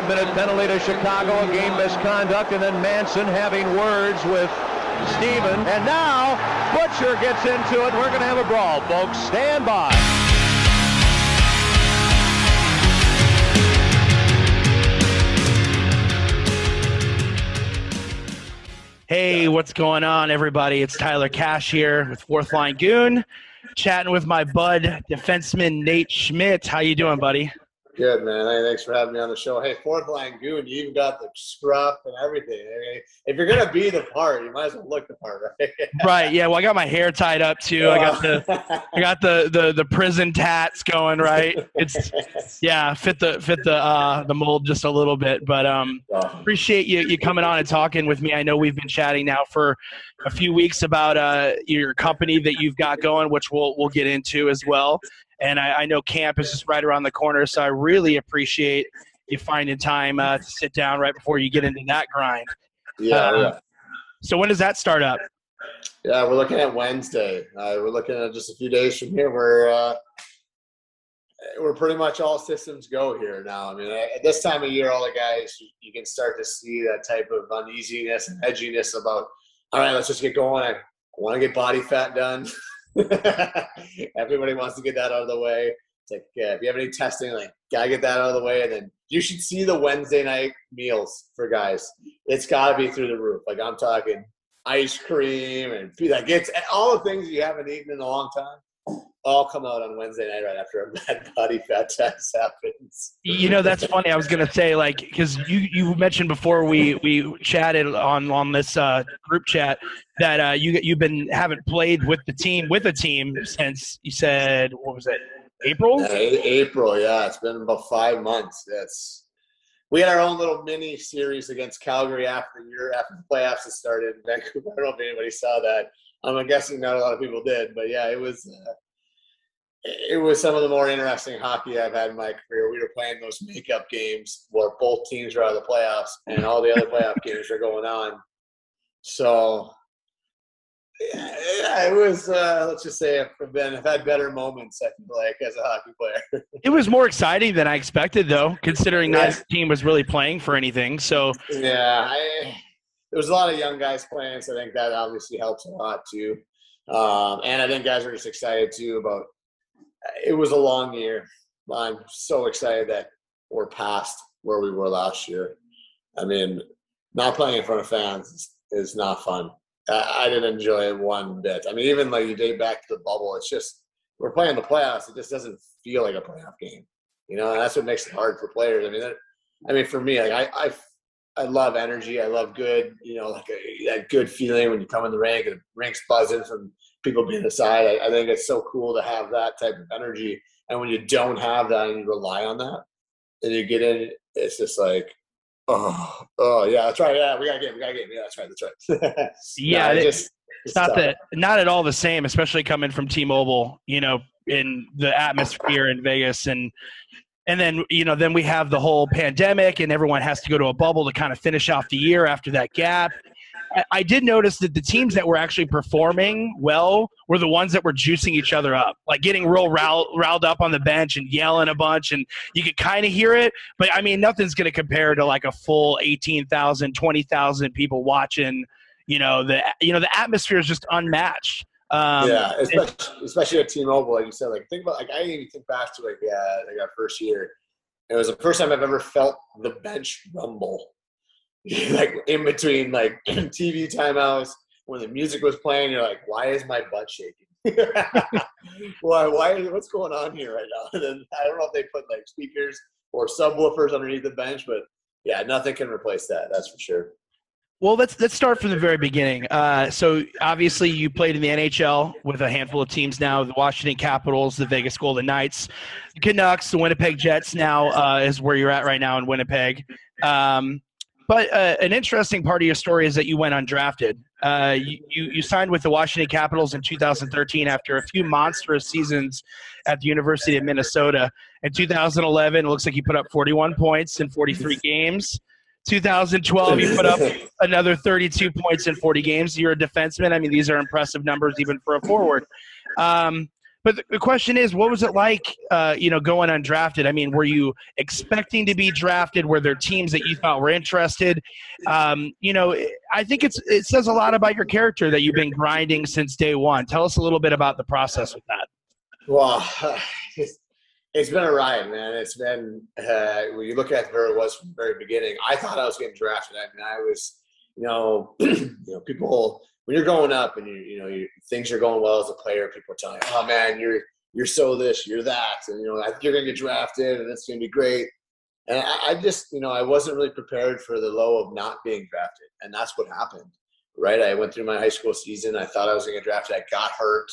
5-minute penalty to Chicago, a game misconduct, and then Manson having words with Steven. And now Butcher gets into it. We're going to have a brawl, folks. Stand by. Hey, what's going on, everybody? It's Tyler Cash here with Fourth Line Goon, chatting with my bud, defenseman Nate Schmidt. How you doing, buddy? Good, man. Hey, thanks for having me on the show. Hey, Fourth Line Goon, you even got the scruff and everything. I mean, if you're going to be the part, you might as well look the part, right? Right, yeah. Well, I got my hair tied up, too. Oh. I got the prison tats going, right? Fit the mold just a little bit. But appreciate you coming on and talking with me. I know we've been chatting now for a few weeks about your company that you've got going, which we'll get into as well. And I know camp is just right around the corner, so I really appreciate you finding time to sit down right before you get into that grind. Yeah. So when does that start up? Yeah, we're looking at Wednesday. We're looking at just a few days from here. We're pretty much all systems go here now. I mean, at this time of year, all the guys, you can start to see that type of uneasiness and edginess about, all right, let's just get going. I want to get body fat done. Everybody wants to get that out of the way. It's like, if you have any testing, like, gotta get that out of the way. And then you should see the Wednesday night meals for guys. It's gotta be through the roof. Like, I'm talking ice cream and food. Like, it's all the things you haven't eaten in a long time all come out on Wednesday night right after a bad body fat test happens. You know, that's funny. I was gonna say, like, because you mentioned before we chatted on this group chat that haven't played with a team since, you said, what was it, April? April, yeah. It's been about 5 months. We had our own little mini series against Calgary after the playoffs had started in Vancouver. I don't know if anybody saw that. I'm guessing not a lot of people did, but yeah, it was some of the more interesting hockey I've had in my career. We were playing those makeup games where both teams were out of the playoffs and all the other playoff games were going on. So yeah, it was, let's just say, I've had better moments, I feel like, as a hockey player. It was more exciting than I expected, though, considering neither team was really playing for anything. So yeah, there was a lot of young guys playing, so I think that obviously helps a lot, too. And I think guys are just excited, too, about – it was a long year. I'm so excited that we're past where we were last year. I mean, not playing in front of fans is not fun. I didn't enjoy it one bit. I mean, even like you date back to the bubble, it's just, we're playing the playoffs. It just doesn't feel like a playoff game. You know, and that's what makes it hard for players. I mean, for me, like I love energy. I love good, you know, like that good feeling when you come in the rink and the rink's buzzing from people being aside. I think it's so cool to have that type of energy. And when you don't have that and you rely on that and you get in, it's just like, oh yeah, that's right. Yeah, we got a game. Yeah, that's right. Yeah, it's not tough. Not at all the same, especially coming from T-Mobile, you know, in the atmosphere in Vegas. And then, you know, then we have the whole pandemic and everyone has to go to a bubble to kind of finish off the year after that gap. I did notice that the teams that were actually performing well were the ones that were juicing each other up, like getting real riled up on the bench and yelling a bunch, and you could kind of hear it. But, I mean, nothing's going to compare to like a full 18,000, 20,000 people watching. The atmosphere is just unmatched. Yeah, especially at T-Mobile, like you said. Like, think about, like, I even think back to like our first year. It was the first time I've ever felt the bench rumble. Like, in between, like, TV timeouts, when the music was playing, you're like, why is my butt shaking? What's going on here right now? And then I don't know if they put, like, speakers or subwoofers underneath the bench, but, yeah, nothing can replace that, that's for sure. Well, let's start from the very beginning. So, obviously, you played in the NHL with a handful of teams now, the Washington Capitals, the Vegas Golden Knights, the Canucks, the Winnipeg Jets now is where you're at right now in Winnipeg. But an interesting part of your story is that you went undrafted. You signed with the Washington Capitals in 2013 after a few monstrous seasons at the University of Minnesota. In 2011, it looks like you put up 41 points in 43 games. 2012, you put up another 32 points in 40 games. You're a defenseman. I mean, these are impressive numbers even for a forward. But the question is, what was it like, going undrafted? I mean, were you expecting to be drafted? Were there teams that you thought were interested? I think it says a lot about your character that you've been grinding since day one. Tell us a little bit about the process with that. Well, it's been a ride, man. It's been when you look at where it was from the very beginning, I thought I was getting drafted. I mean, I was, people. When you're going up and things are going well as a player, people are telling you, "Oh man, you're so this, you're that, and I think you're gonna get drafted, and it's gonna be great." And I just, I wasn't really prepared for the low of not being drafted, and that's what happened, right? I went through my high school season. I thought I was gonna get drafted. I got hurt,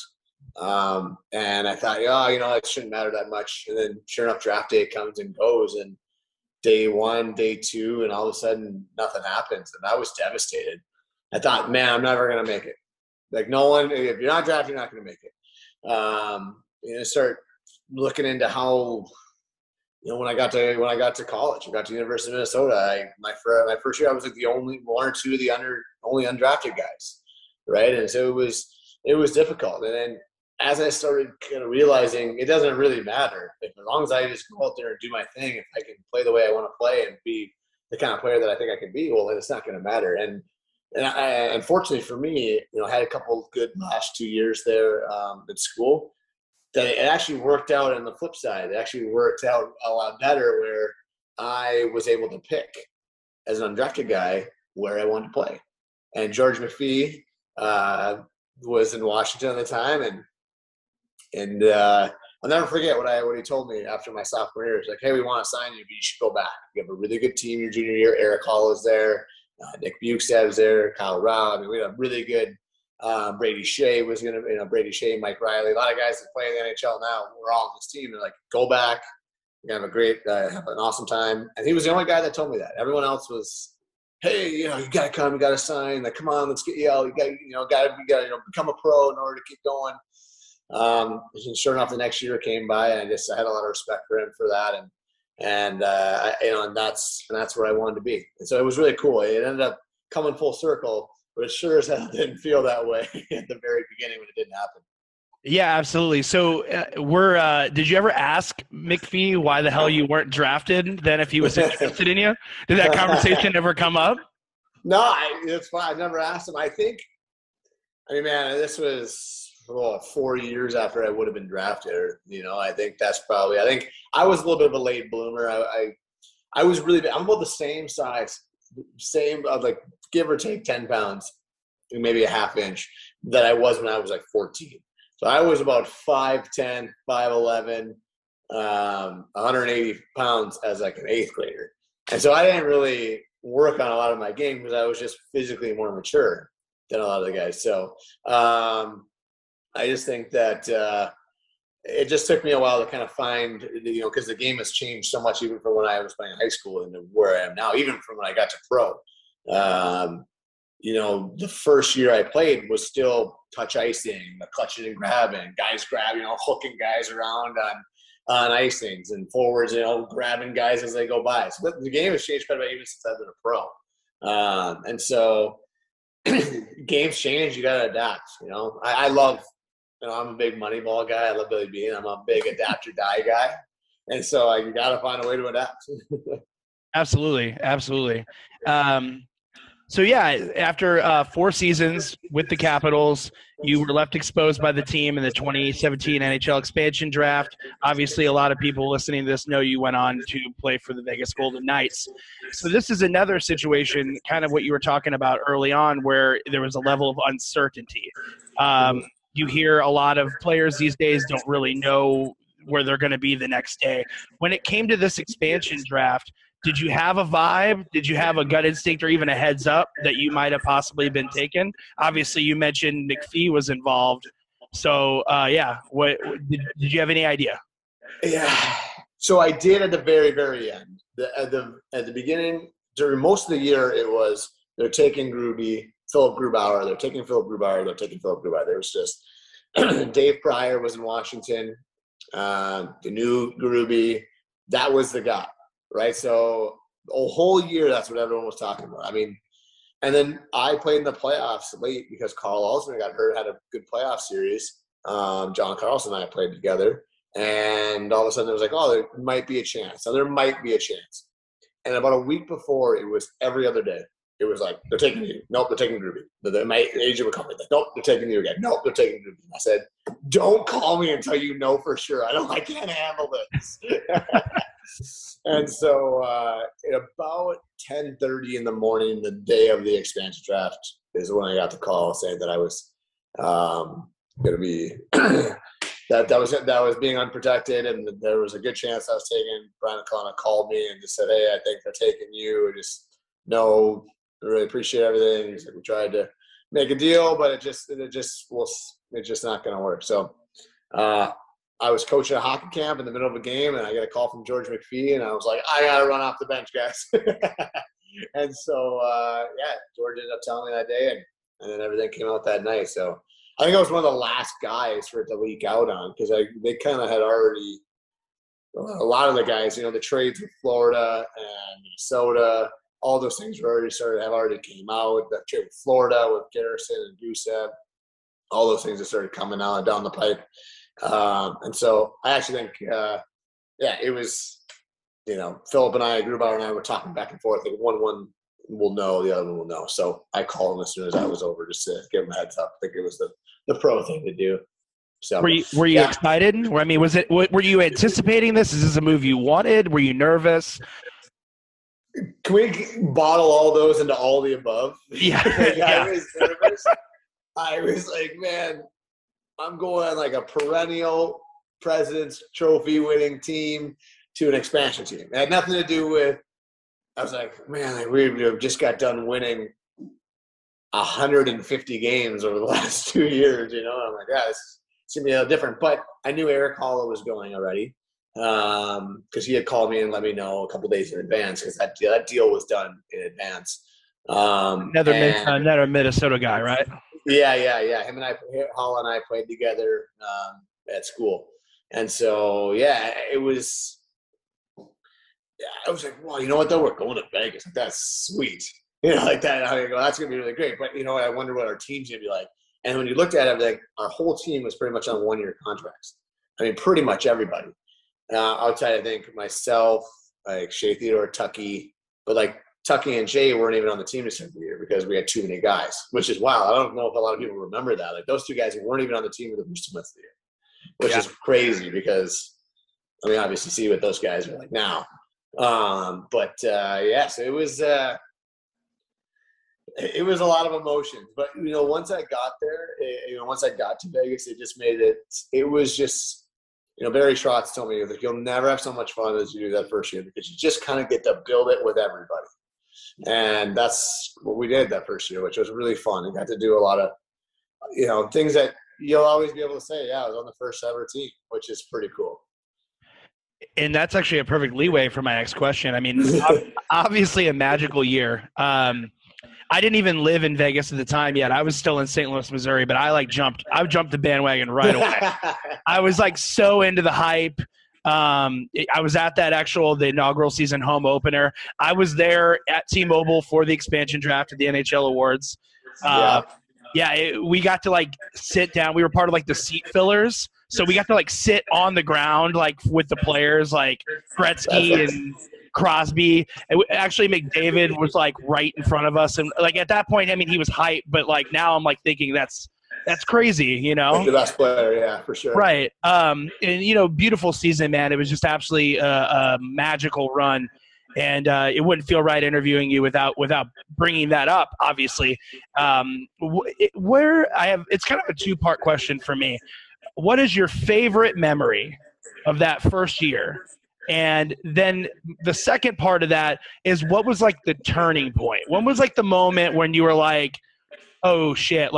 and I thought, it shouldn't matter that much. And then, sure enough, draft day comes and goes, and day one, day two, and all of a sudden, nothing happens, and I was devastated. I thought, man, I'm never going to make it. Like, no one, if you're not drafted, you're not going to make it. Start looking into how, when I got to college, I got to University of Minnesota, my first year, I was like the only one or two of the only undrafted guys. Right. And so it was difficult. And then as I started kind of realizing it doesn't really matter. Like, as long as I just go out there and do my thing, if I can play the way I want to play and be the kind of player that I think I can be, well, then it's not going to matter. And unfortunately for me, I had a couple of good last 2 years there at school. That it actually worked out on the flip side. It actually worked out a lot better where I was able to pick as an undrafted guy where I wanted to play. And George McPhee was in Washington at the time, and I'll never forget what he told me after my sophomore year. He's like, "Hey, we want to sign you, but you should go back. You have a really good team your junior year. Erik Haula is there. Nick Bjugstad was there, Kyle Rau. I mean, we had a really good Brady Shea was going to, Brady Shea, Mike Riley. A lot of guys that play in the NHL now, we're all on this team. They're like, go back. You're going to have an awesome time." And he was the only guy that told me that. Everyone else was, "Hey, you got to come, you got to sign. Like, come on, let's get you out. You got to become a pro in order to keep going." And sure enough, the next year came by, and I had a lot of respect for him for that. And that's where I wanted to be. And so it was really cool. It ended up coming full circle, but it sure as hell didn't feel that way at the very beginning when it didn't happen. Yeah, absolutely. So did you ever ask McPhee why the hell you weren't drafted then if he was interested in you? Did that conversation ever come up? No, it's fine. I've never asked him. This was 4 years after I would have been drafted. I think I was a little bit of a late bloomer. I'm about the same size, give or take 10 pounds, maybe a half inch, that I was when I was 14. So I was about 5'10", 5'11", 180 pounds as an eighth grader. And so I didn't really work on a lot of my game because I was just physically more mature than a lot of the guys. So, I just think that it just took me a while to kind of find, because the game has changed so much even from when I was playing high school and where I am now, even from when I got to pro. The first year I played was still touch icing, the clutching and grabbing, guys grab, hooking guys around on icings and forwards, grabbing guys as they go by. So the game has changed quite a bit even since I've been a pro. And so games change, you got to adapt, I love – I'm a big Moneyball guy. I love Billy Beane. I'm a big adapt or die guy. And so you got to find a way to adapt. Absolutely. Absolutely. After 4 seasons with the Capitals, you were left exposed by the team in the 2017 NHL expansion draft. Obviously, a lot of people listening to this know you went on to play for the Vegas Golden Knights. So this is another situation, kind of what you were talking about early on, where there was a level of uncertainty. You hear a lot of players these days don't really know where they're going to be the next day. When it came to this expansion draft, did you have a vibe? Did you have a gut instinct or even a heads up that you might have possibly been taken? Obviously, you mentioned McPhee was involved. So, did you have any idea? Yeah. So I did at the very, very end. At the beginning, during most of the year, it was they're taking Philip Grubauer. There was just Dave Pryor was in Washington, the new Gruby. That was the guy, right? So a whole year, that's what everyone was talking about. And then I played in the playoffs late because Carl Alston got hurt, had a good playoff series. John Carlson and I played together. And all of a sudden it was like, oh, there might be a chance. So there might be a chance. And about a week before, it was every other day. It was like, they're taking you. Nope, they're taking Gruby. My agent would call me. Like, nope, they're taking you again. Nope, they're taking Gruby. I said, don't call me until you know for sure. I can't handle this. And so at about 10:30 in the morning, the day of the expansion draft, is when I got the call saying that I was going to be that was being unprotected, and there was a good chance I was taken. Brian O'Connor called me and just said, "Hey, I think they're taking you. Just know, really appreciate everything." He's like, "We tried to make a deal, but it's just not going to work." So I was coaching a hockey camp in the middle of a game, and I got a call from George McPhee, and I was like, "I got to run off the bench, guys." And so, George ended up telling me that day, and then everything came out that night. So I think I was one of the last guys for it to leak out on, because they kind of had already – a lot of the guys, the trades with Florida and Minnesota, all those things were already started – have already came out. The trade with Florida with Garrison and Gusev, all those things that started coming out down the pipe. And so I actually think, it was – Philip and I, Grubauer and I, were talking back and forth. Like one will know, the other one will know. So I called him as soon as I was over, just to give him a heads up. I think it was the pro thing to do. So were you excited? I mean, were you anticipating this? Is this a move you wanted? Were you nervous? Can we bottle all those into all the above? Yeah. I was nervous. I was like, man, I'm going like a perennial President's Trophy winning team to an expansion team. It had nothing to do with – I was like, man, we have just got done winning 150 games over the last 2 years, I'm like, it's going to be a little different. But I knew Erik Haula was going already, because he had called me and let me know a couple days in advance, because that deal was done in advance. Another Minnesota guy, right? Yeah. Haula and I played together at school. And so, it was – I was like, well, you know what, though? We're going to Vegas. That's sweet. That's going to be really great. But, I wonder what our team's going to be like. And when you looked at it, our whole team was pretty much on one-year contracts. I mean, pretty much everybody. Outside, I think, myself, Shea Theodore, Tucky. But, Tucky and Shea weren't even on the team this year because we had too many guys, which is wild. I don't know if a lot of people remember that. Those two guys weren't even on the team for the first 2 months of the year, which is crazy because, I mean, obviously see what those guys are like now. So it was a lot of emotions, but once I got there, once I got to Vegas, it just made it. It was just, Barry Trotz told me you'll never have so much fun as you do that first year, because you just kind of get to build it with everybody, and that's what we did that first year, which was really fun. I got to do a lot of, things that you'll always be able to say, I was on the first ever team, which is pretty cool. And that's actually a perfect leeway for my next question. I mean, obviously a magical year. I didn't even live in Vegas at the time yet. I was still in St. Louis, Missouri, but I jumped the bandwagon right away. I was so into the hype. I was at the inaugural season home opener. I was there at T-Mobile for the expansion draft at the NHL Awards. We got to sit down. We were part of the seat fillers. So we got to sit on the ground with the players Gretzky and Crosby. And actually, McDavid was right in front of us, and at that point, I mean, he was hyped, but now I'm thinking that's crazy, The best player, for sure. Right, and beautiful season, man. It was just absolutely a magical run, and it wouldn't feel right interviewing you without bringing that up, obviously. It's kind of a two-part question for me. What is your favorite memory of that first year? And then the second part of that is, what was the turning point? When was the moment when you were oh shit,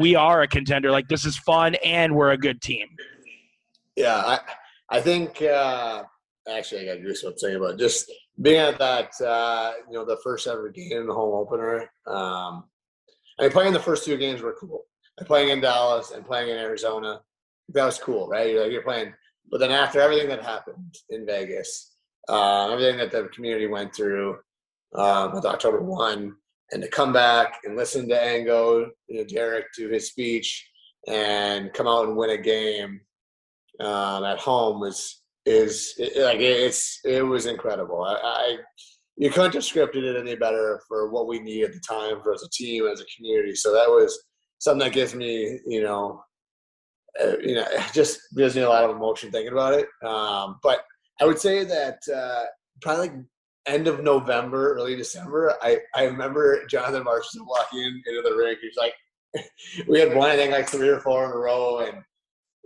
we are a contender, this is fun and we're a good team? Yeah, I think actually I got goosebumps thinking about just being at that, the first ever game, the home opener. Playing the first two games were cool. Playing in Dallas and playing in Arizona. That was cool, right? You're playing. But then after everything that happened in Vegas, everything that the community went through with October 1, and to come back and listen to Ango, Derek do his speech, and come out and win a game at home was incredible. You couldn't have scripted it any better for what we needed at the time, for as a team, as a community. So that was something that gives me, just gives me a lot of emotion thinking about it. But I would say that probably like end of November, early December, I remember Jonathan Marchessault walking into the rink. He was like, we had won, I think, like 3 or 4 in a row, and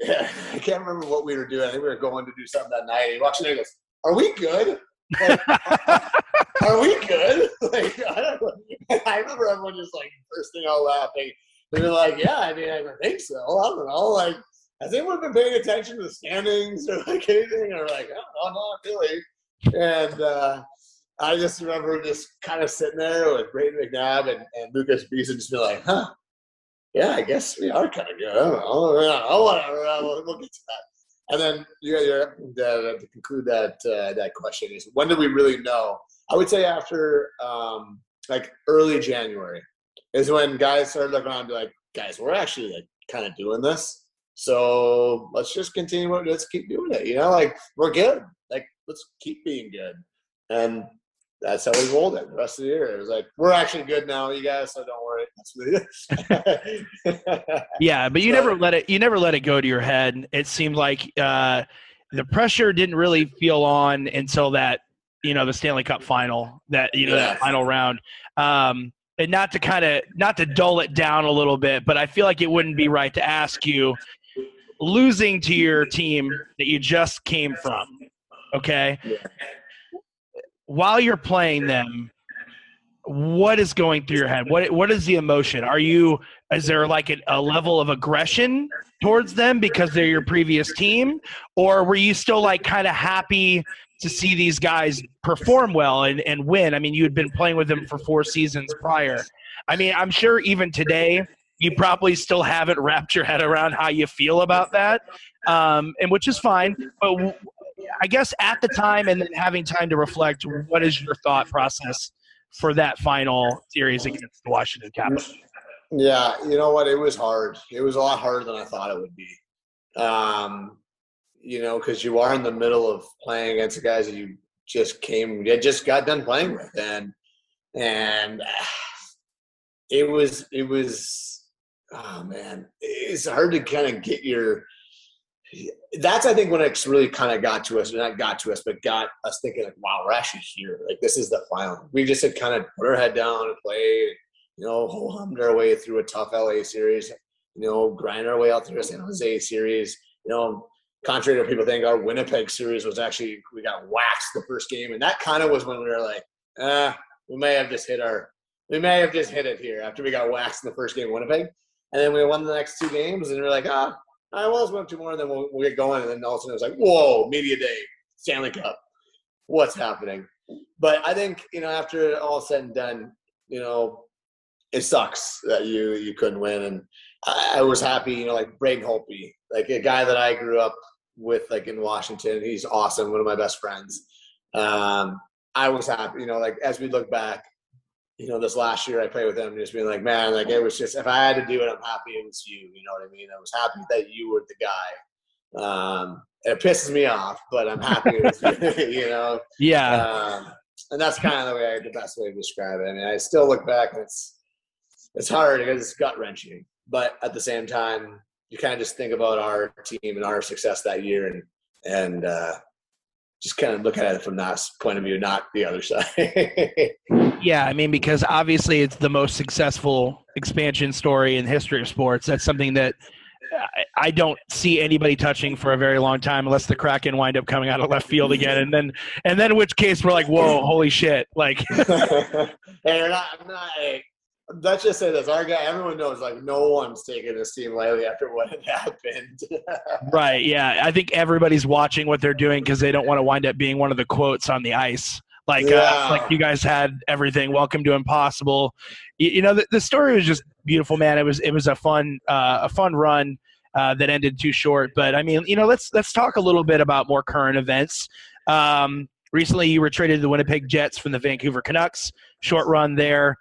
yeah, I can't remember what we were doing. I think we were going to do something that night. He walks in there and goes, "Are we good? Like, are we good?" Like, I don't know. I remember everyone just like bursting out laughing. They were like, "Yeah, I mean, I think so. I don't know. Like, has anyone been paying attention to the standings or like anything?" Or like, "I don't know, not really." And I just remember just kind of sitting there with Brayden McNabb and Lucas Beeson just be like, "Huh, yeah, I guess we are kind of good. I don't know. We'll get to that." And then to conclude that question is, when did we really know? I would say after early January is when guys started looking around and be like, "Guys, we're actually like kind of doing this. So let's just continue. Let's keep doing it. We're good. Like, let's keep being good." And that's how we rolled it the rest of the year. It was like, we're actually good now, you guys, so don't worry. That's what it is. Yeah, but you never let it go to your head. It seemed like the pressure didn't really feel on until that, the Stanley Cup final, that final round. And not to dull it down a little bit, but I feel like it wouldn't be right to ask you, losing to your team that you just came from, okay? Yeah. While you're playing them, what is going through your head? What is the emotion? Is there like a level of aggression towards them because they're your previous team? Or were you still like kind of happy to see these guys perform well and win? I mean, you had been playing with them for 4 seasons prior. I mean, I'm sure even today you probably still haven't wrapped your head around how you feel about that, and which is fine. But I guess at the time, and then having time to reflect, what is your thought process for that final series against the Washington Capitals? Yeah, you know what? It was hard. It was a lot harder than I thought it would be. Because you are in the middle of playing against the guys that you just got done playing with, and it was oh man, it's hard to kind of get your. That's, I think, when it's really kind of got to us, not got to us, but got us thinking like, wow, we're actually here. Like, this is the final. We just had kind of put our head down and played, ho-hummed our way through a tough LA series, grind our way out through a San Jose series. Contrary to people think, our Winnipeg series was actually, we got waxed the first game. And that kind of was when we were like, we may have just hit it here after we got waxed in the first game of Winnipeg. And then we won the next 2 games and we were like, I always went 2 more, and then we'll get going. And then all of a sudden it was like, whoa, media day, Stanley Cup, what's happening? But I think, after it all said and done, it sucks that you couldn't win. And I was happy, like Braden Holtby, like a guy that I grew up with, like in Washington. He's awesome, one of my best friends. I was happy, as we look back, this last year I played with him, just being like, man, like it was just, if I had to do it, I'm happy it was you. You know what I mean? I was happy that you were the guy. It pisses me off, but I'm happy it was you, Yeah. And that's kind of the best way to describe it. I mean, I still look back and it's hard because it's gut wrenching, but at the same time, you kind of just think about our team and our success that year and just kind of look at it from that point of view, not the other side. Yeah, I mean, because obviously it's the most successful expansion story in the history of sports. That's something that I don't see anybody touching for a very long time, unless the Kraken wind up coming out of left field again, and then in which case we're like, whoa, holy shit! Like, hey, let's just say this: our guy, everyone knows, like, no one's taking this team lightly after what had happened. Right? Yeah, I think everybody's watching what they're doing because they don't want to wind up being one of the quotes on the ice. Like you guys had everything. Welcome to impossible. The story was just beautiful, man. It was a fun run that ended too short. But I mean, let's talk a little bit about more current events. Recently, you were traded to the Winnipeg Jets from the Vancouver Canucks. Short run there.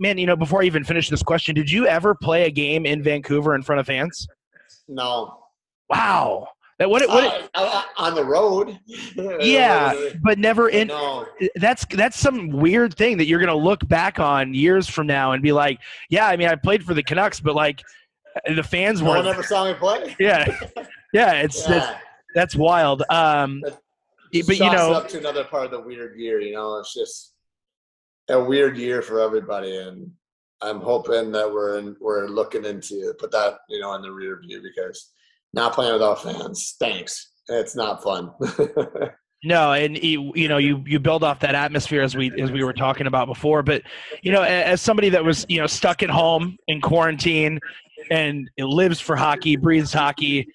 man, you know, before I even finish this question, did you ever play a game in Vancouver in front of fans? No. Wow. On the road. Yeah, but never in. No. That's some weird thing that you're gonna look back on years from now and be like, yeah, I mean, I played for the Canucks, but like, the fans weren't. No one ever saw me play. Yeah. That's wild. But you know, up to another part of the weird year. You know, it's just a weird year for everybody, and I'm hoping that we're looking into put that, you know, in the rear view, because not playing without fans stinks. It's not fun. No, and you know, you build off that atmosphere as we were talking about before. But you know, as somebody that was, you know, stuck at home in quarantine and lives for hockey, breathes hockey,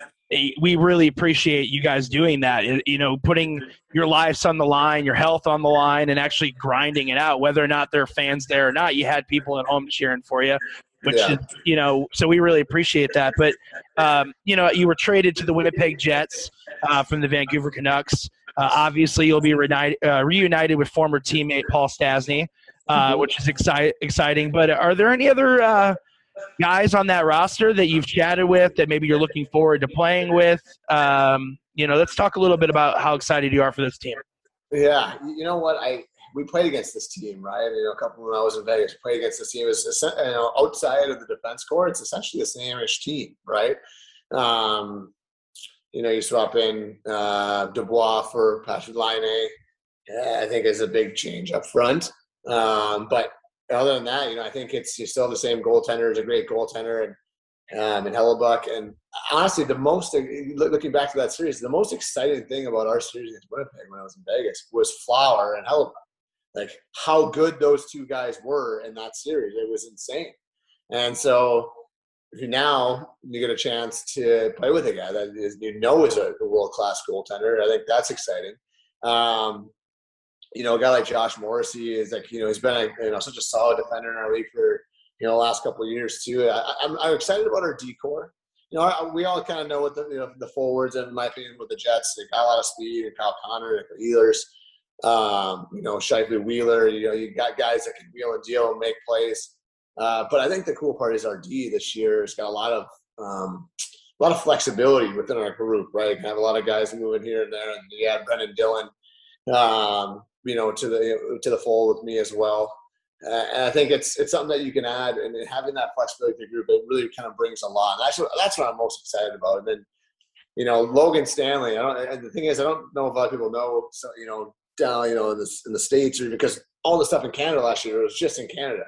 we really appreciate you guys doing that. You know, putting your lives on the line, your health on the line, and actually grinding it out, whether or not there are fans there or not. You had people at home cheering for you. Which is, you know, so we really appreciate that. But, you know, you were traded to the Winnipeg Jets from the Vancouver Canucks. Obviously, you'll be reunited with former teammate Paul Stasny, which is exciting. But are there any other guys on that roster that you've chatted with that maybe you're looking forward to playing with? You know, let's talk a little bit about how excited you are for this team. Yeah, you know what, we played against this team, right? You know, a couple when I was in Vegas, played against this team. It was, you know, outside of the defense corps, it's essentially the same-ish team, right? You know, you swap in Dubois for Patrick Laine. I think is a big change up front. But other than that, you know, I think you still have the same goaltender. He's a great goaltender, and Hellebuyck. And honestly, looking back to that series, the most exciting thing about our series against Winnipeg when I was in Vegas was Flower and Hellebuyck. Like how good those two guys were in that series, it was insane. And so now you get a chance to play with a guy that is a world-class goaltender. I think that's exciting. You know, a guy like Josh Morrissey is like, you know, he's been such a solid defender in our league for, you know, the last couple of years too. I'm excited about our decor. You know, we all kind of know what the forwards, in my opinion, with the Jets, they got a lot of speed, and Kyle Connor, the Ehlers. You know, Shifley, Wheeler, you know, you got guys that can wheel and deal and make plays. But I think the cool part is our D this year has got a lot of flexibility within our group, right? You can have a lot of guys moving here and there, and you have Brenden Dillon, you know, to the fold with me as well. And I think it's something that you can add, and having that flexibility to the group, it really kind of brings a lot. And that's what I'm most excited about. And then, you know, Logan Stanley. The thing is, I don't know if a lot of people know. So, you know, down, you know, in the States, or because all the stuff in Canada last year was just in Canada.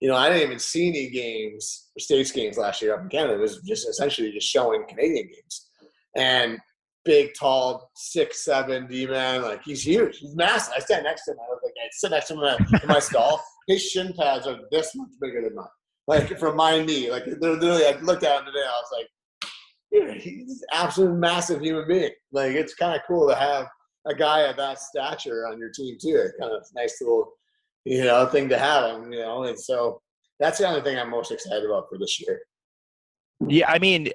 You know, I didn't even see any games, States games last year up in Canada. It was just essentially just showing Canadian games. And big, tall, 6'7" D-man, like he's huge, he's massive. I stand next to him. I was like, I sit next to him in my stall. His shin pads are this much bigger than mine, like from my knee. Like they're literally, I looked at him today. I was like, dude, he's an absolute massive human being. Like it's kind of cool to have a guy of that stature on your team too. It's kind of a nice little, you know, thing to have, you know. And so that's the only thing I'm most excited about for this year. Yeah, I mean,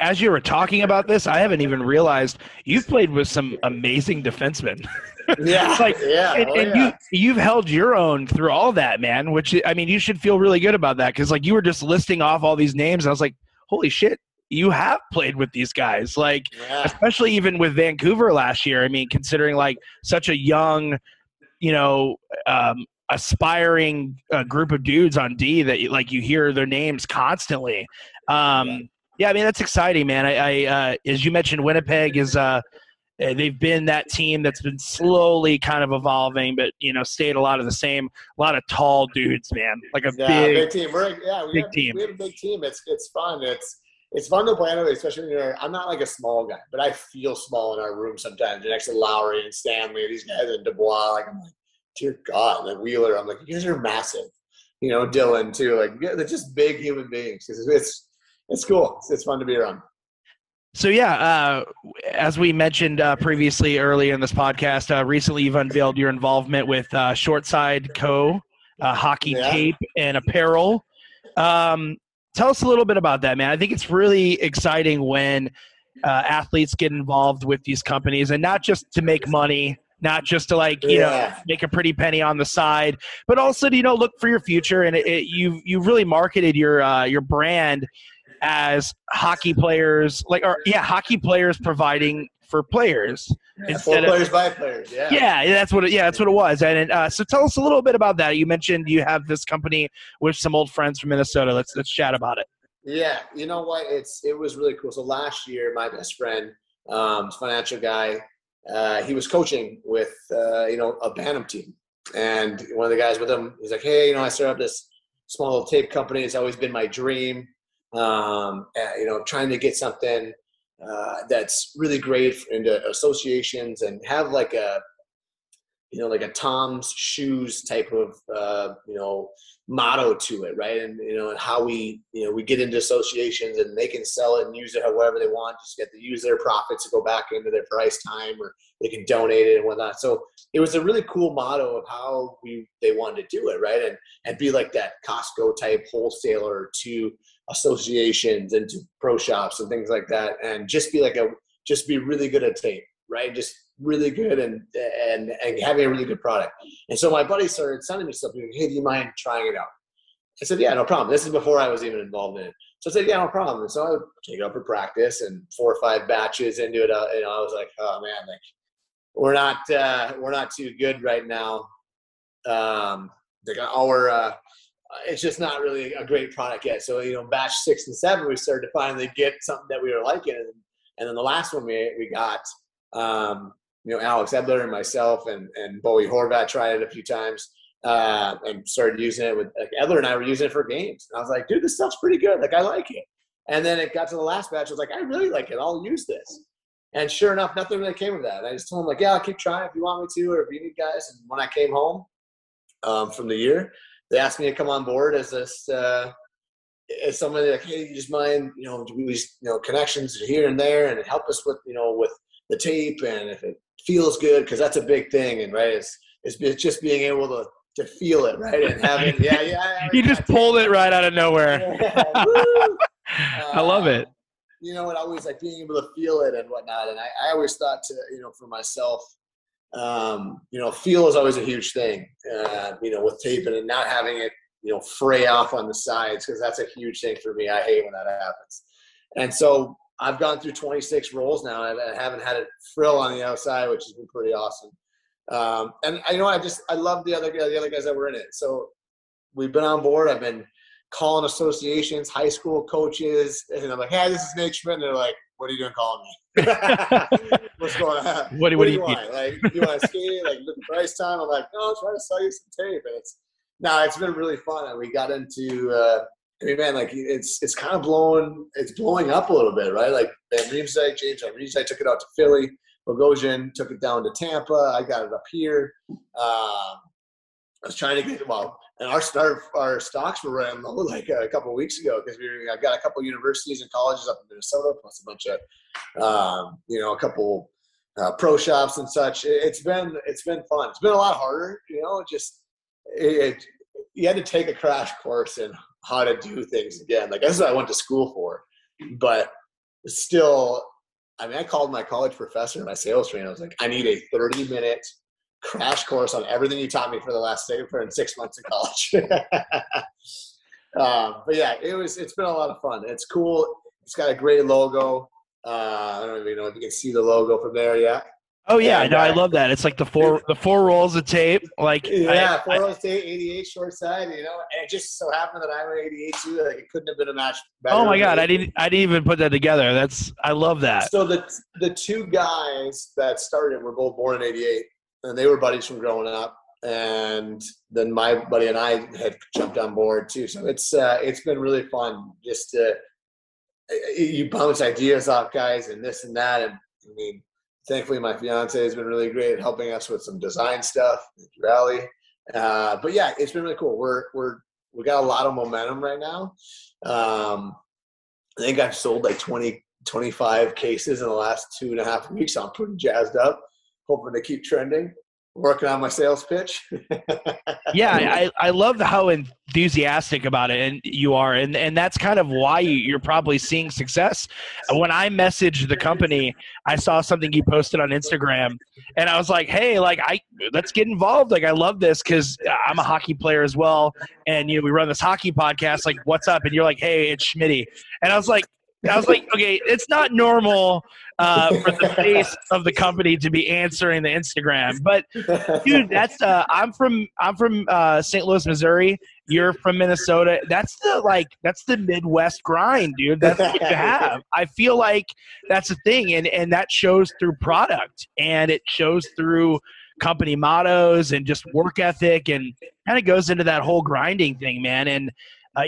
as you were talking about this, I haven't even realized you've played with some amazing defensemen. Yeah, like, yeah. And you've held your own through all that, man. Which, I mean, you should feel really good about that, because like you were just listing off all these names, and I was like, holy shit. You have played with these guys, like, yeah. Especially even with Vancouver last year. I mean, considering like such a young, you know, aspiring group of dudes on D that like you hear their names constantly. Yeah, I mean, that's exciting, man. I as you mentioned, Winnipeg is they've been that team that's been slowly kind of evolving, but, you know, stayed a lot of the same. A lot of tall dudes, man. Like a big team. We have a big team. It's fun. It's fun to play anyway, especially when I'm not like a small guy, but I feel small in our room sometimes. Next to Lowry and Stanley, these guys, and Dubois, like I'm like, dear God, and Wheeler, I'm like, you guys are massive. You know, Dylan too, like they're just big human beings. It's cool. It's fun to be around. So yeah, as we mentioned previously earlier in this podcast, recently you've unveiled your involvement with Shortside Co., hockey tape and apparel. Tell us a little bit about that, man. I think it's really exciting when athletes get involved with these companies, and not just to make money, not just to like, you know, make a pretty penny on the side, but also to, you know, look for your future. And you've really marketed your brand as hockey players, hockey players providing for players. Instead of players by players. Yeah. Yeah, that's what it was. And so tell us a little bit about that. You mentioned you have this company with some old friends from Minnesota. Let's chat about it. Yeah, you know what? It was really cool. So last year, my best friend, financial guy, he was coaching with a Bantam team, and one of the guys with him, he's like, hey, I started up this small little tape company. It's always been my dream. Trying to get something that's really great into associations and have like a Tom's Shoes type of motto to it, right? And and how we get into associations, and they can sell it and use it however they want. Just get to use their profits to go back into their price time, or they can donate it and whatnot. So it was a really cool motto of how they wanted to do it, right? And be like that Costco type wholesaler to associations and to pro shops and things like that, and just be really good at tape, right? Just really good and having a really good product. And so my buddy started sending me something. Hey, do you mind trying it out? I said, yeah, no problem. This is before I was even involved in it. So I said, yeah, no problem. And so I would take it up for practice, and 4 or 5 batches into it. I was like, oh man, like we're not too good right now. It's just not really a great product yet. So, batch 6 and 7, we started to finally get something that we were liking. And then the last one we got, Alex Edler and myself and Bowie Horvat tried it a few times and started using it with Edler, and I were using it for games. And I was like, dude, this stuff's pretty good. Like, I like it. And then it got to the last batch. I was like, I really like it. I'll use this. And sure enough, nothing really came of that. And I just told him, like, yeah, I'll keep trying if you want me to, or if you need guys. And when I came home from the year, they asked me to come on board as this as somebody, like, hey, you just mind, connections here and there, and help us with, with the tape, and if it feels good, because that's a big thing, and right, it's just being able to feel it, right, and having you just pulled it right out of nowhere. I love it. And always like being able to feel it and whatnot, and I always thought to for myself, feel is always a huge thing, with tape, and not having it fray off on the sides, because that's a huge thing for me. I hate when that happens. And so I've gone through 26 rolls now, and I haven't had a frill on the outside, which has been pretty awesome. I love the other guys that were in it. So we've been on board. I've been calling associations, high school coaches, and I'm like, hey, this is Nate Schmidt. And they're like, what are you doing calling me? What's going on? What do you want? Like, do you want to skate? Like, look at price time? I'm like, no, I'm trying to sell you some tape. And it's been really fun. And we got into, it's kind of blowing up a little bit, right? Like James took it out to Philly. Bogosian took it down to Tampa. I got it up here. I was trying to get and our stocks were running low like a couple of weeks ago, because I got a couple of universities and colleges up in Minnesota, plus a bunch of a couple pro shops and such. It's been fun. It's been a lot harder, you had to take a crash course in how to do things again. Like, that's what I went to school for. But still, I called my college professor and my sales trainer. I was like, I need a 30-minute crash course on everything you taught me for the last 6 months of college. But yeah, it's been a lot of fun. It's cool. It's got a great logo. I don't even know if you can see the logo from there yet. Oh yeah, I love that. It's like the four rolls of tape, like four rolls of tape, 88 short side, And it just so happened that I'm an 88 too. Like, it couldn't have been a match better. Oh my god, I didn't even put that together. I love that. So the two guys that started were both born in 88, and they were buddies from growing up. And then my buddy and I had jumped on board too. So it's been really fun. Just you bounce ideas off guys and this and that, and thankfully, my fiance has been really great at helping us with some design stuff, Rally. But yeah, it's been really cool. We got a lot of momentum right now. I think I've sold like 20, 25 cases in the last 2.5 weeks. So I'm pretty jazzed up, hoping to keep trending. working on my sales pitch. Yeah, I love how enthusiastic about it and you are, and that's kind of why you're probably seeing success. When I messaged the company, I saw something you posted on Instagram, and I was like, hey, like let's get involved. Like, I love this because I'm a hockey player as well, and we run this hockey podcast. Like, what's up? And you're like, hey, it's Schmitty, and I was like, okay, it's not normal for the face of the company to be answering the Instagram. But dude, that's I'm from St. Louis, Missouri. You're from Minnesota. That's the Midwest grind, dude. That's what you have. I feel like that's a thing, and that shows through product, and it shows through company mottos and just work ethic, and kind of goes into that whole grinding thing, man. And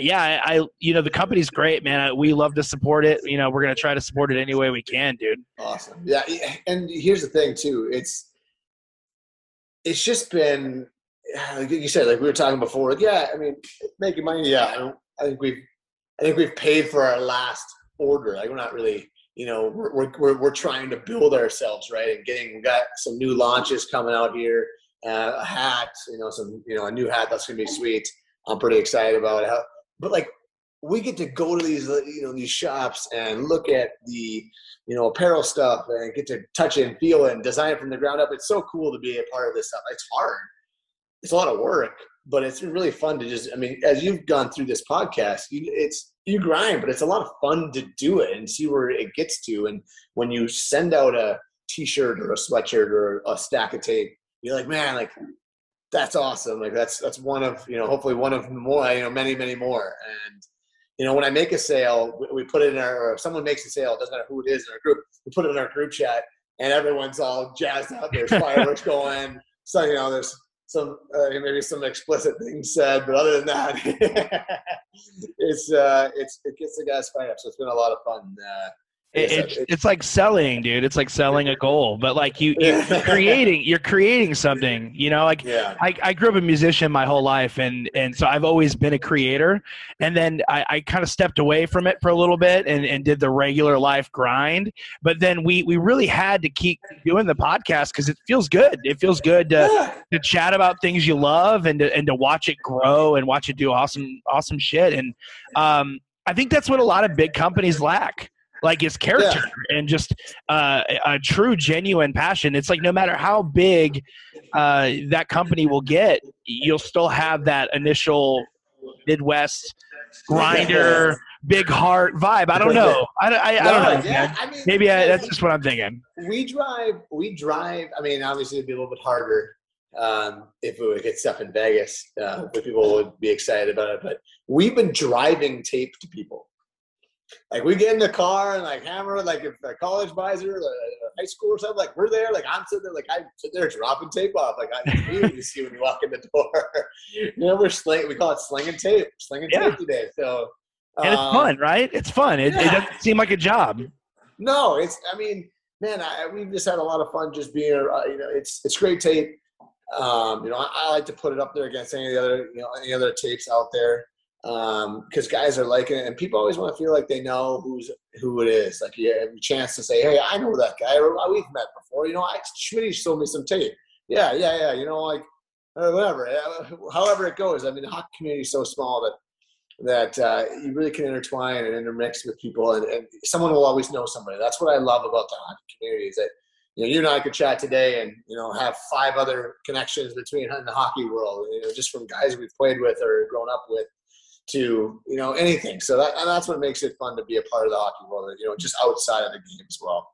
Yeah, the company's great, man. We love to support it. We're going to try to support it any way we can, dude. Awesome. Yeah. And here's the thing too. It's just been, like you said, like we were talking before, making money. Yeah. I think we've paid for our last order. Like, we're not really, we're trying to build ourselves, right. And we've got some new launches coming out here, a hat, a new hat that's going to be sweet. I'm pretty excited about it. But like, we get to go to these, these shops and look at the, apparel stuff and get to touch and feel and design it from the ground up. It's so cool to be a part of this stuff. It's hard. It's a lot of work, but it's really fun to just, as you've gone through this podcast, you grind, but it's a lot of fun to do it and see where it gets to. And when you send out a t-shirt or a sweatshirt or a stack of tape, you're like, man, like, that's awesome. Like, that's one of, hopefully one of more, many, many more. And, when I make a sale, we put it in our, or if someone makes a sale, it doesn't matter who it is in our group, we put it in our group chat and everyone's all jazzed up. There's fireworks going. So, there's some, maybe some explicit things said, but other than that, it gets the guys fired up. So it's been a lot of fun. It's like selling, dude. It's like selling a goal, but like you're creating something, yeah. I grew up a musician my whole life. And so I've always been a creator. And then I kind of stepped away from it for a little bit and did the regular life grind. But then we really had to keep doing the podcast because it feels good. It feels good to chat about things you love and to watch it grow and watch it do awesome, awesome shit. And I think that's what a lot of big companies lack. Like, his character and just a true, genuine passion. It's like, no matter how big that company will get, you'll still have that initial Midwest grinder, big heart vibe. I don't know. I don't know. Yeah, maybe that's just what I'm thinking. We drive. Obviously it'd be a little bit harder if we would get stuff in Vegas, but people would be excited about it. But we've been driving tape to people. Like, we get in the car and hammer, if a college buys her, high school or something, we're there. I'm sitting there, I sit there dropping tape off. You see when you walk in the door. We call it slinging tape today. So, and it's fun, right? It's fun. It doesn't seem like a job. No, we've just had a lot of fun just being, it's great tape. I like to put it up there against any other tapes out there. Because guys are liking it, and people always want to feel like they know who it is. Like, you have a chance to say, hey, I know that guy, or we've met before. Schmitty sold me some tape. Yeah. Whatever. However it goes. The hockey community is so small that you really can intertwine and intermix with people, and someone will always know somebody. That's what I love about the hockey community is that you and I could chat today and have 5 other connections between in the hockey world, just from guys we've played with or grown up with. To anything, so that's what makes it fun to be a part of the hockey world. Just outside of the game as well.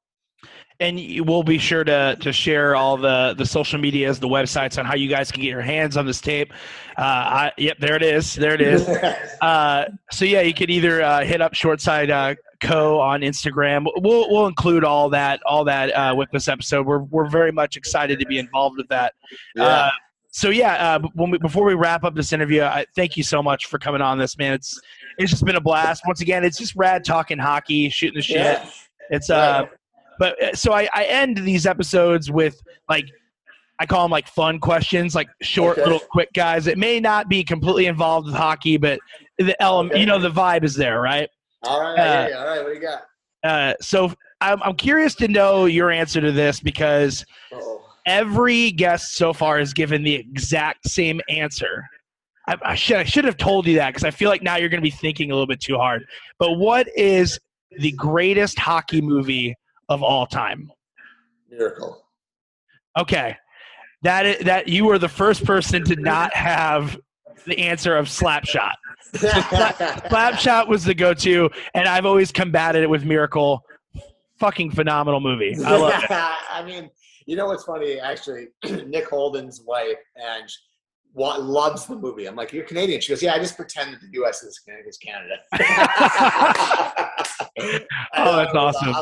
And we'll be sure to share all the social medias, the websites on how you guys can get your hands on this tape. Yep, there it is. So yeah, you could either hit up Shortside Co. on Instagram. We'll include all that with this episode. We're very much excited to be involved with that. Yeah. So yeah, before we wrap up this interview, thank you so much for coming on this, man. It's just been a blast. Once again, it's just rad talking hockey, shooting the shit. Yeah. It's but so I end these episodes with I call them fun questions, short little quick guys. It may not be completely involved with hockey, but the element, the vibe is there, right? All right, all right. What do you got? So I'm curious to know your answer to this because. Uh-oh. Every guest so far has given the exact same answer. I should have told you that because I feel like now you're going to be thinking a little bit too hard. But what is the greatest hockey movie of all time? Miracle. Okay. That you were the first person to not have the answer of Slapshot. So Slapshot was the go-to, and I've always combated it with Miracle. Fucking phenomenal movie. I love it. I mean, you know what's funny? Actually, Nick Holden's wife and loves the movie. I'm like, you're Canadian. She goes, yeah, I just pretend that the U.S. is Canada. Oh, that's awesome.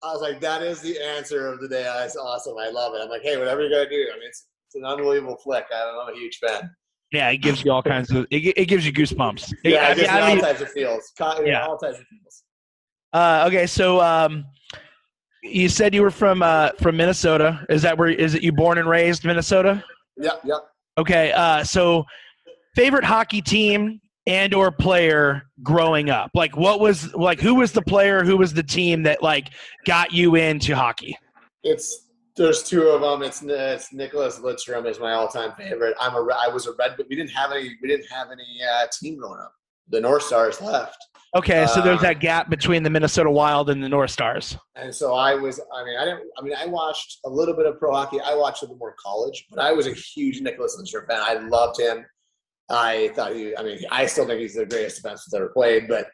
I was like, that is the answer of the day. That's awesome. I love it. I'm like, hey, whatever you gotta do. I mean, it's an unbelievable flick. I'm a huge fan. Yeah, it gives you all kinds of. It gives you goosebumps. Yeah, it gives you all types of feels. Yeah, all types of feels. Okay, so you said you were from Minnesota. Is that where? Is it you born and raised Minnesota? Yep. Okay, so favorite hockey team and or player growing up? Like who was the player, who was the team that like got you into hockey? There's two of them. It's Nicklas Lidstrom is my all-time favorite. I was a Red, but we didn't have any team growing up. The North Stars left. Okay, so there's that gap between the Minnesota Wild and the North Stars. And so I watched a little bit of pro hockey. I watched a little more college, but I was a huge Nicklas Lidstrom fan. I loved him. I still think he's the greatest defenseman that's ever played, but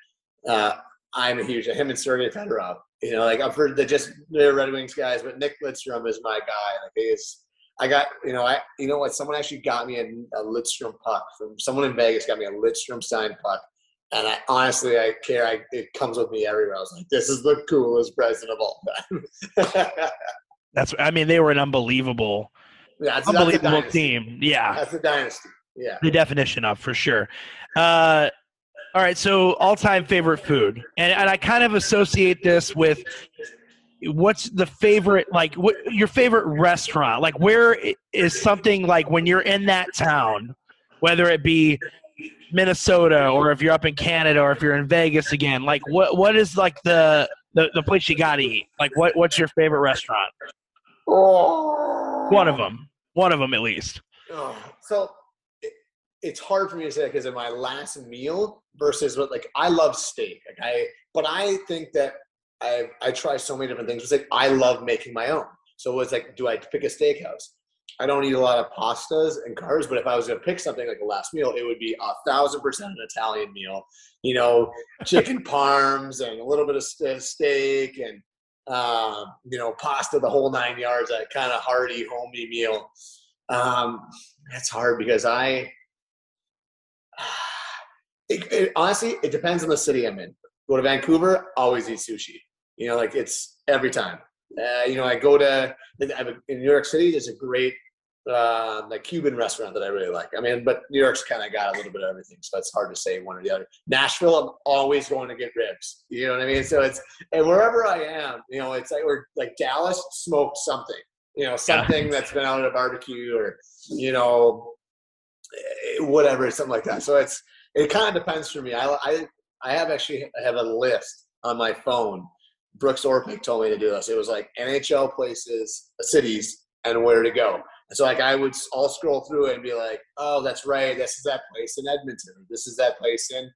I'm a huge him and Sergei Fedorov. You know, like I've heard they're Red Wings guys, but Nick Lidstrom is my guy. Like someone actually got me a Lidstrom puck from someone in Vegas, got me a Lidstrom signed puck. And I honestly, it comes with me everywhere. I was like, this is the coolest present of all time. They were an unbelievable team. Yeah. That's a dynasty. Yeah. The definition of, for sure. All right. So all-time favorite food. And I kind of associate this with what's the favorite, like what your favorite restaurant, like where is something like when you're in that town, whether it be Minnesota or if you're up in Canada or if you're in Vegas again, like what is like the place you got to eat? Like what's your favorite restaurant? Oh. One of them at least. Oh. So it's hard for me to say because of my last meal versus what, like, I love steak. Like I think that I try so many different things. It's like, I love making my own. So it's like, do I pick a steakhouse? I don't eat a lot of pastas and carbs, but if I was going to pick something like a last meal, it would be 1,000% an Italian meal, you know, chicken parms and a little bit of steak and, you know, pasta, the whole nine yards, that kind of hearty, homey meal. That's hard because honestly, it depends on the city I'm in. Go to Vancouver, always eat sushi. You know, like it's every time. You know, in New York City, there's a great like Cuban restaurant that I really like. I mean, but New York's kind of got a little bit of everything, so it's hard to say one or the other. Nashville, I'm always going to get ribs. You know what I mean? So it's and wherever I am, you know, it's like or like Dallas smoked something. You know, something that's been out at a barbecue or you know. Whatever, something like that. So it kind of depends for me. I have a list on my phone. Brooks Orpik told me to do this. It was like NHL places, cities, and where to go. And so like I'll scroll through it and be like, oh, that's right. This is that place in Edmonton. This is that place in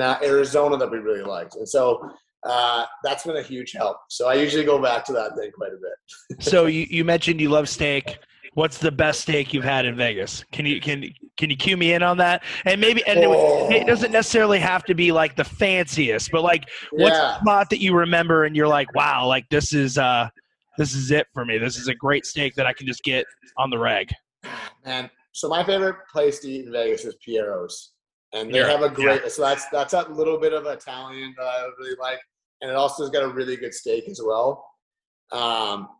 Arizona that we really liked. And so that's been a huge help. So I usually go back to that thing quite a bit. So you mentioned you love steak. What's the best steak you've had in Vegas? Can you cue me in on that? And maybe it doesn't necessarily have to be like the fanciest, but like what's the spot that you remember and you're like, wow, like this is it for me. This is a great steak that I can just get on the reg. Man, so my favorite place to eat in Vegas is Piero's, and they have a great. Yeah. So that's a little bit of Italian that I really like, and it also has got a really good steak as well.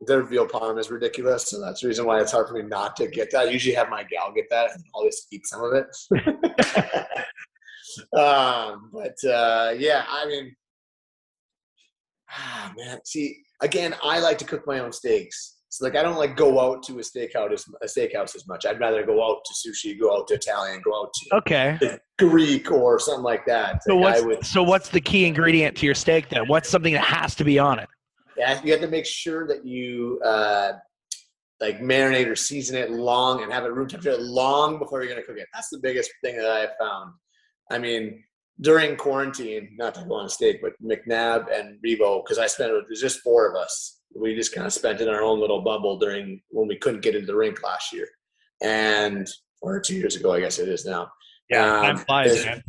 Their veal parm is ridiculous, so that's the reason why it's hard for me not to get that. I usually have my gal get that and I'll just eat some of it. I like to cook my own steaks. So like I don't like go out to a steakhouse as much. I'd rather go out to sushi, go out to Italian, go out to Greek or something like that. So, like what's the key ingredient to your steak then? What's something that has to be on it? Yeah, you have to make sure that you like marinate or season it long and have it room temperature long before you're going to cook it. That's the biggest thing that I found. I mean, during quarantine, not to go on a steak, but McNabb and Rebo, because I spent it was just four of us. We just kind of spent in our own little bubble during when we couldn't get into the rink last year, and or 2 years ago, I guess it is now. Yeah, time flies, man.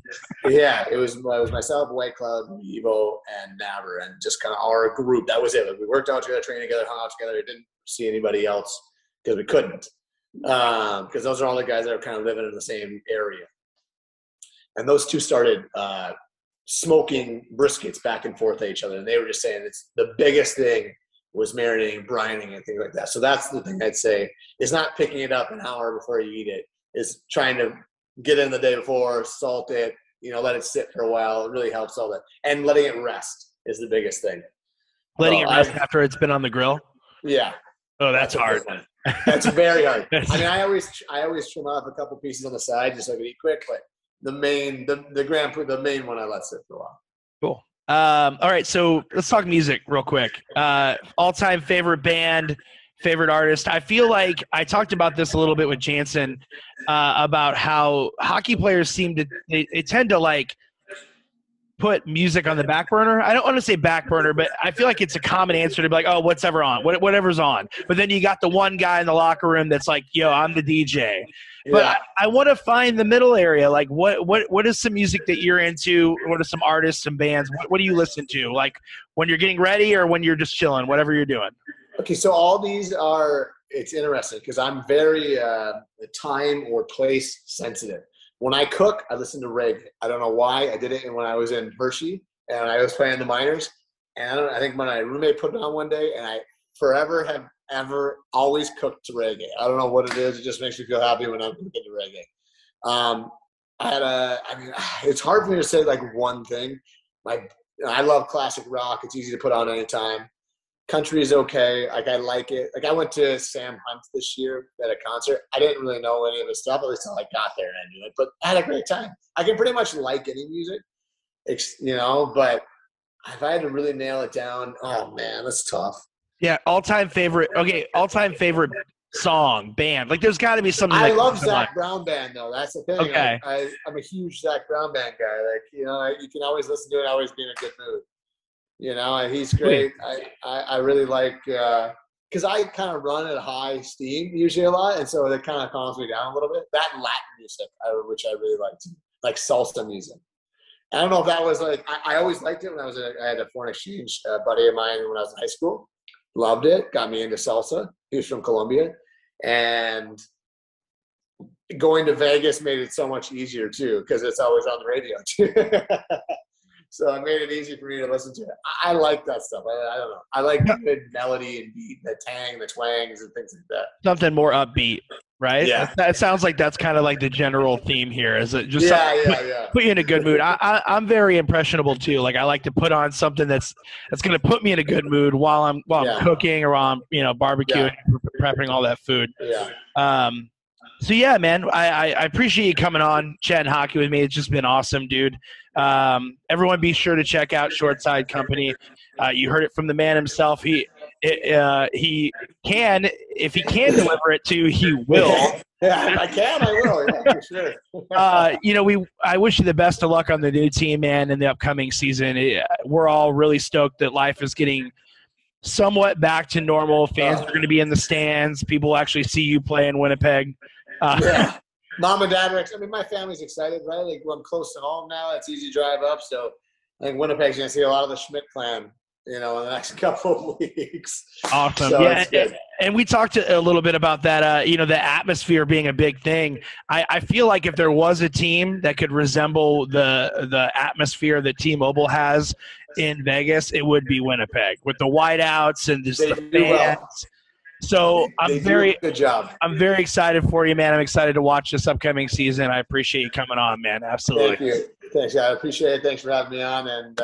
Yeah, it was myself, White Cloud, Evo, and Naber, and just kind of our group. That was it. Like, we worked out together, trained together, hung out together. We didn't see anybody else because we couldn't. Because those are all the guys that are kind of living in the same area. And those two started smoking briskets back and forth at each other. And they were just saying it's the biggest thing was marinating, brining, and things like that. So that's the thing I'd say is not picking it up an hour before you eat it. Is trying to get in the day before, salt it, let it sit for a while. It really helps all that. And letting it rest is the biggest thing. Letting it rest after it's been on the grill? Yeah. Oh, that's hard. That's very hard. I mean, I always trim off a couple pieces on the side just so I can eat quick, but the main one I let sit for a while. Cool. All right, so let's talk music real quick. All-time favorite band, favorite artist. I feel like I talked about this a little bit with Jansen about how hockey players seem to they tend to like put music on the back burner. I don't want to say back burner, but I feel like it's a common answer to be like, oh, whatever's on. But then you got the one guy in the locker room that's like, yo, I'm the DJ. Yeah. But I want to find the middle area. Like, what is some music that you're into? What are some artists and bands? What do you listen to? Like when you're getting ready or when you're just chilling, whatever you're doing. Okay, so all these are – it's interesting because I'm very time or place sensitive. When I cook, I listen to reggae. I don't know why I did it when I was in Hershey and I was playing the minors. And I think my roommate put it on one day, and I forever have ever always cooked to reggae. I don't know what it is. It just makes me feel happy when I'm cooking to reggae. It's hard for me to say like one thing. I love classic rock. It's easy to put on anytime. Country is okay. Like, I like it. Like, I went to Sam Hunt this year at a concert. I didn't really know any of his stuff, at least until I got there and I knew it. But I had a great time. I can pretty much like any music, but if I had to really nail it down, oh, man, that's tough. Yeah, all-time favorite. Okay, all-time favorite song, band. Like, there's got to be something. I love Zach Brown Band, though. That's the thing. Okay. I'm a huge Zach Brown Band guy. Like, you can always listen to it, always be in a good mood. He's great. I really like – because I kind of run at high steam usually a lot, and so that kind of calms me down a little bit. That Latin music, which I really liked, like salsa music. I don't know if that was like – I always liked it when I had a foreign exchange buddy of mine when I was in high school. Loved it. Got me into salsa. He was from Colombia. And going to Vegas made it so much easier too because it's always on the radio too. So it made it easy for me to listen to it. I like that stuff. I don't know. I like good melody and beat, the tang, the twangs, and things like that. Something more upbeat, right? Yeah. That sounds like that's kind of like the general theme here. Is it just put you in a good mood? I'm very impressionable too. Like I like to put on something that's going to put me in a good mood while I'm cooking or while I'm barbecuing, prepping all that food. Yeah. So yeah, man, I appreciate you coming on, chatting hockey with me. It's just been awesome, dude. Everyone, be sure to check out Shortside Company. You heard it from the man himself. He can, if he can deliver it to, he will. Yeah, I can. I will. Yeah, for sure. I wish you the best of luck on the new team, man, in the upcoming season. We're all really stoked that life is getting somewhat back to normal. Fans are going to be in the stands. People will actually see you play in Winnipeg. Yeah, mom and dad are excited. I mean, my family's excited, right? Like, well, I'm close to home now. It's easy to drive up. So I think Winnipeg's going to see a lot of the Schmidt clan, in the next couple of weeks. Awesome. So yeah, and we talked a little bit about that, the atmosphere being a big thing. I feel like if there was a team that could resemble the atmosphere that T-Mobile has in Vegas, it would be Winnipeg with the whiteouts and just the fans. Well. So I'm very excited for you, man. I'm excited to watch this upcoming season. I appreciate you coming on, man. Absolutely. Thank you. Thanks. I appreciate it. Thanks for having me on. And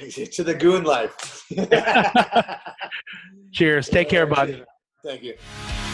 hey, to the goon life. Cheers. Take care, buddy. Thank you.